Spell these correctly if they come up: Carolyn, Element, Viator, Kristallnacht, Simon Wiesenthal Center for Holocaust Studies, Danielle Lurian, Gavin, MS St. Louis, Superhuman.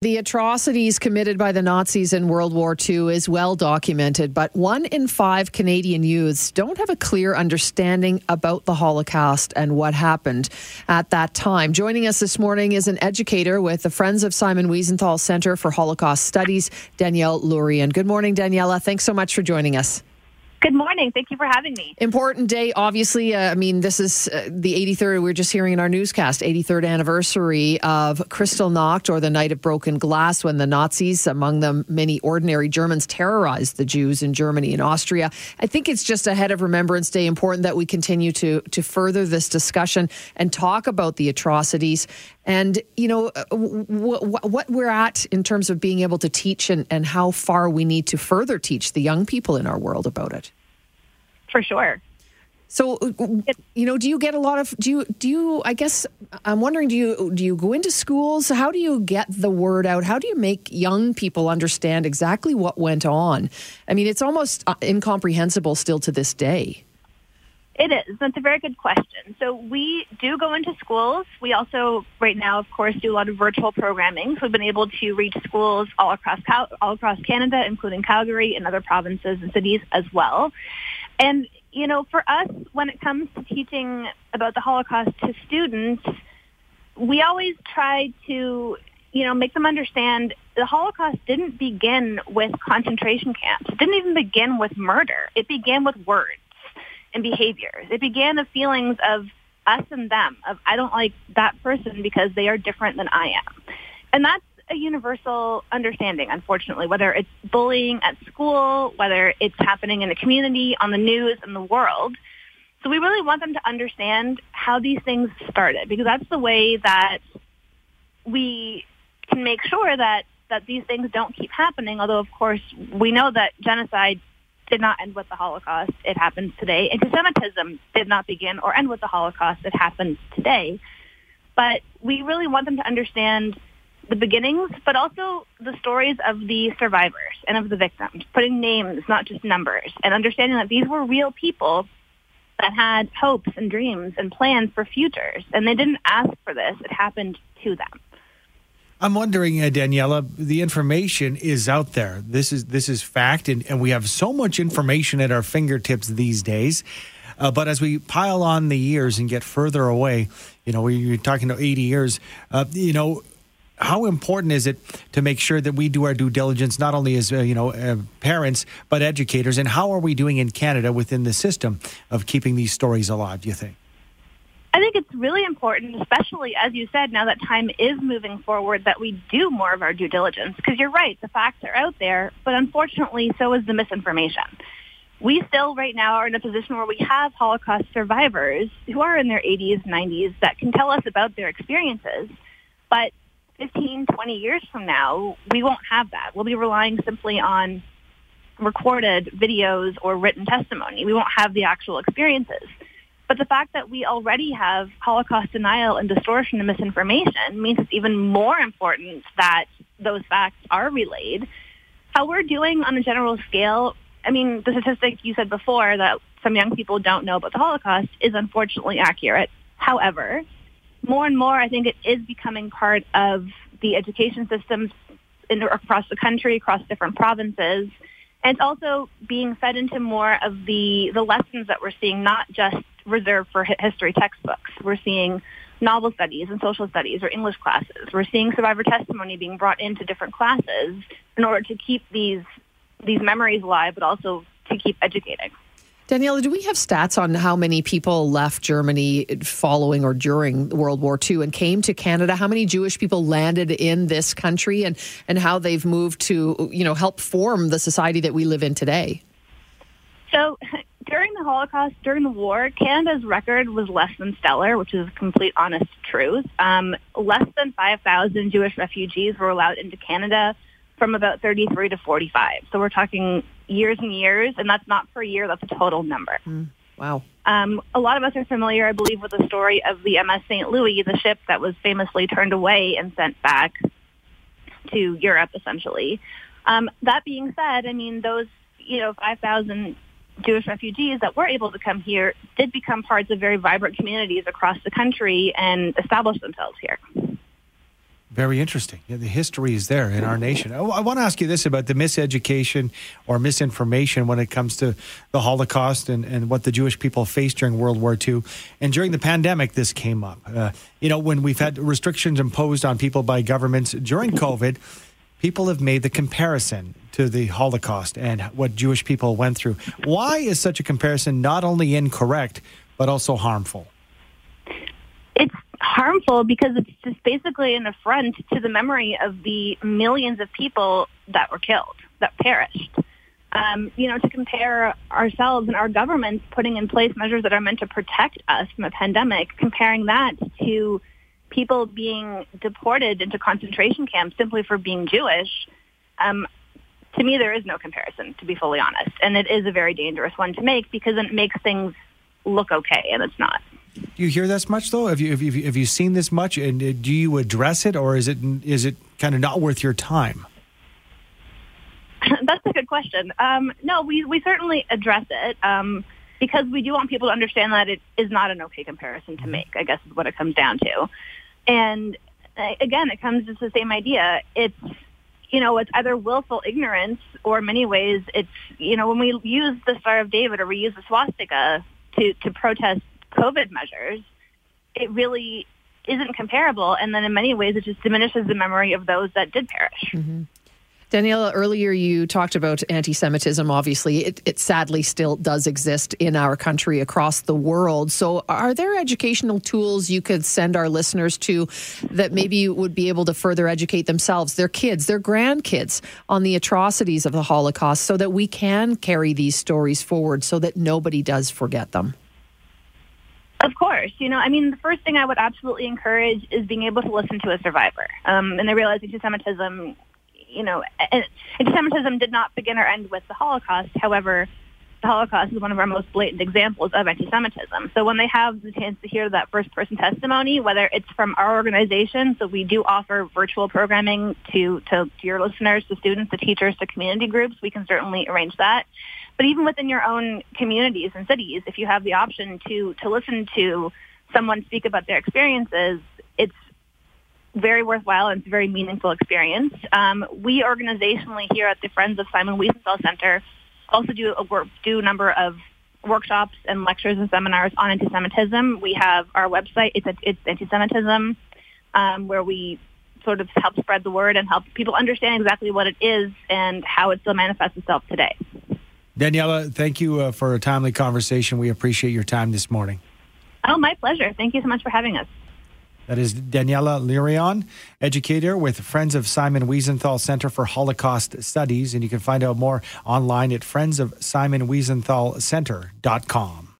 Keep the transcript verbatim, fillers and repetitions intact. The atrocities committed by the Nazis in World War Two is well documented, but one in five Canadian youths don't have a clear understanding about the Holocaust and what happened at that time. Joining us this morning is an educator with the Friends of Simon Wiesenthal Center for Holocaust Studies, Danielle Lurian. Good morning, Daniela. Thanks so much for joining us. Good morning. Thank you for having me. Important day, obviously. Uh, I mean, this is uh, the eighty-third, we we're just hearing in our newscast, eighty-third anniversary of Kristallnacht, or the Night of Broken Glass, when the Nazis, among them many ordinary Germans, terrorized the Jews in Germany and Austria. I think it's just ahead of Remembrance Day important that we continue to, to further this discussion and talk about the atrocities and, you know, w- w- what we're at in terms of being able to teach and, and how far we need to further teach the young people in our world about it. For sure. So, you know, do you get a lot of, do you, do you, I guess, I'm wondering, do you, do you go into schools? How do you get the word out? How do you make young people understand exactly what went on? I mean, it's almost incomprehensible still to this day. It is. That's a very good question. So we do go into schools. We also, right now, of course, do a lot of virtual programming. So we've been able to reach schools all across Cal- all across Canada, including Calgary and other provinces and cities as well. And, you know, for us, when it comes to teaching about the Holocaust to students, we always try to, you know, make them understand the Holocaust didn't begin with concentration camps. It didn't even begin with murder. It began with words and behaviors. It began the feelings of us and them, of I don't like that person because they are different than I am. And that's a universal understanding, unfortunately, whether it's bullying at school, whether it's happening in the community, on the news, in the world. So we really want them to understand how these things started, because that's the way that we can make sure that, that these things don't keep happening, although, of course, we know that genocide did not end with the Holocaust. It happens today. Antisemitism did not begin or end with the Holocaust. It happens today. But we really want them to understand the beginnings, but also the stories of the survivors and of the victims, putting names, not just numbers, and understanding that these were real people that had hopes and dreams and plans for futures, and they didn't ask for this. It happened to them. I'm wondering, uh, Daniela, the information is out there. This is this is fact, and, and we have so much information at our fingertips these days. Uh, but as we pile on the years and get further away, you know, we're talking about eighty years, uh, you know, how important is it to make sure that we do our due diligence, not only as, uh, you know, uh, parents, but educators? And how are we doing in Canada within the system of keeping these stories alive, do you think? I think it's really important, especially, as you said, now that time is moving forward, that we do more of our due diligence. Because you're right, the facts are out there, but unfortunately, so is the misinformation. We still right now are in a position where we have Holocaust survivors who are in their eighties, nineties that can tell us about their experiences. But fifteen, twenty years from now, we won't have that. We'll be relying simply on recorded videos or written testimony. We won't have the actual experiences. But the fact that we already have Holocaust denial and distortion and misinformation means it's even more important that those facts are relayed. How we're doing on a general scale, I mean, the statistic you said before that some young people don't know about the Holocaust is unfortunately accurate. However, more and more, I think it is becoming part of the education systems in, across the country, across different provinces. And it's also being fed into more of the, the lessons that we're seeing, not just reserved for history textbooks. We're seeing novel studies and social studies or English classes. We're seeing survivor testimony being brought into different classes in order to keep these these memories alive, but also to keep educating. Daniela, do we have stats on how many people left Germany following or during World War Two and came to Canada? How many Jewish people landed in this country and, and how they've moved to, you know, help form the society that we live in today? So during the Holocaust, during the war, Canada's record was less than stellar, which is complete honest truth. Um, less than five thousand Jewish refugees were allowed into Canada from about thirty-three to forty-five. So we're talking years and years, and that's not per year, that's a total number. Mm, wow. Um, a lot of us are familiar, I believe, with the story of the M S Saint Louis, the ship that was famously turned away and sent back to Europe, essentially. Um, that being said, I mean, those, you know, five thousand Jewish refugees that were able to come here did become parts of very vibrant communities across the country and establish themselves here. Very interesting. Yeah, the history is there in our nation. I, I want to ask you this about the miseducation or misinformation when it comes to the Holocaust and, and what the Jewish people faced during World War Two. And during the pandemic, this came up. Uh, you know, when we've had restrictions imposed on people by governments during COVID, people have made the comparison to the Holocaust and what Jewish people went through. Why is such a comparison not only incorrect, but also harmful? It's harmful because it's just basically an affront to the memory of the millions of people that were killed, that perished. Um, you know, to compare ourselves and our governments putting in place measures that are meant to protect us from a pandemic, comparing that to people being deported into concentration camps simply for being Jewish, um, to me there is no comparison, to be fully honest. And it is a very dangerous one to make because it makes things look okay, and it's not. Do you hear this much, though? Have you have you, have you seen this much, and uh, do you address it, or is it is it kind of not worth your time? That's a good question. Um, no, we, we certainly address it um, because we do want people to understand that it is not an okay comparison to make, I guess is what it comes down to. And, uh, again, it comes to the same idea. It's, you know, it's either willful ignorance or in many ways it's, you know, when we use the Star of David or we use the swastika to, to protest COVID measures, it really isn't comparable. And then in many ways, it just diminishes the memory of those that did perish. Mm-hmm. Danielle, earlier you talked about anti-Semitism. Obviously, it, it sadly still does exist in our country across the world. So are there educational tools you could send our listeners to that maybe would be able to further educate themselves, their kids, their grandkids on the atrocities of the Holocaust so that we can carry these stories forward so that nobody does forget them? Of course. You know, I mean, the first thing I would absolutely encourage is being able to listen to a survivor. Um, and they realize anti-Semitism, you know, anti-Semitism did not begin or end with the Holocaust. However, the Holocaust is one of our most blatant examples of anti-Semitism. So when they have the chance to hear that first-person testimony, whether it's from our organization, so we do offer virtual programming to, to your listeners, to students, to teachers, to community groups, we can certainly arrange that. But even within your own communities and cities, if you have the option to, to listen to someone speak about their experiences, it's very worthwhile and it's a very meaningful experience. Um, we organizationally here at the Friends of Simon Wiesenthal Center also do a work, do a number of workshops and lectures and seminars on anti-Semitism. We have our website, it's, it's anti-Semitism, um, where we sort of help spread the word and help people understand exactly what it is and how it still manifests itself today. Danielle, thank you uh, for a timely conversation. We appreciate your time this morning. Oh, my pleasure. Thank you so much for having us. That is Danielle Lurian, educator with Friends of Simon Wiesenthal Center for Holocaust Studies. And you can find out more online at friends of simon wiesenthal center dot com.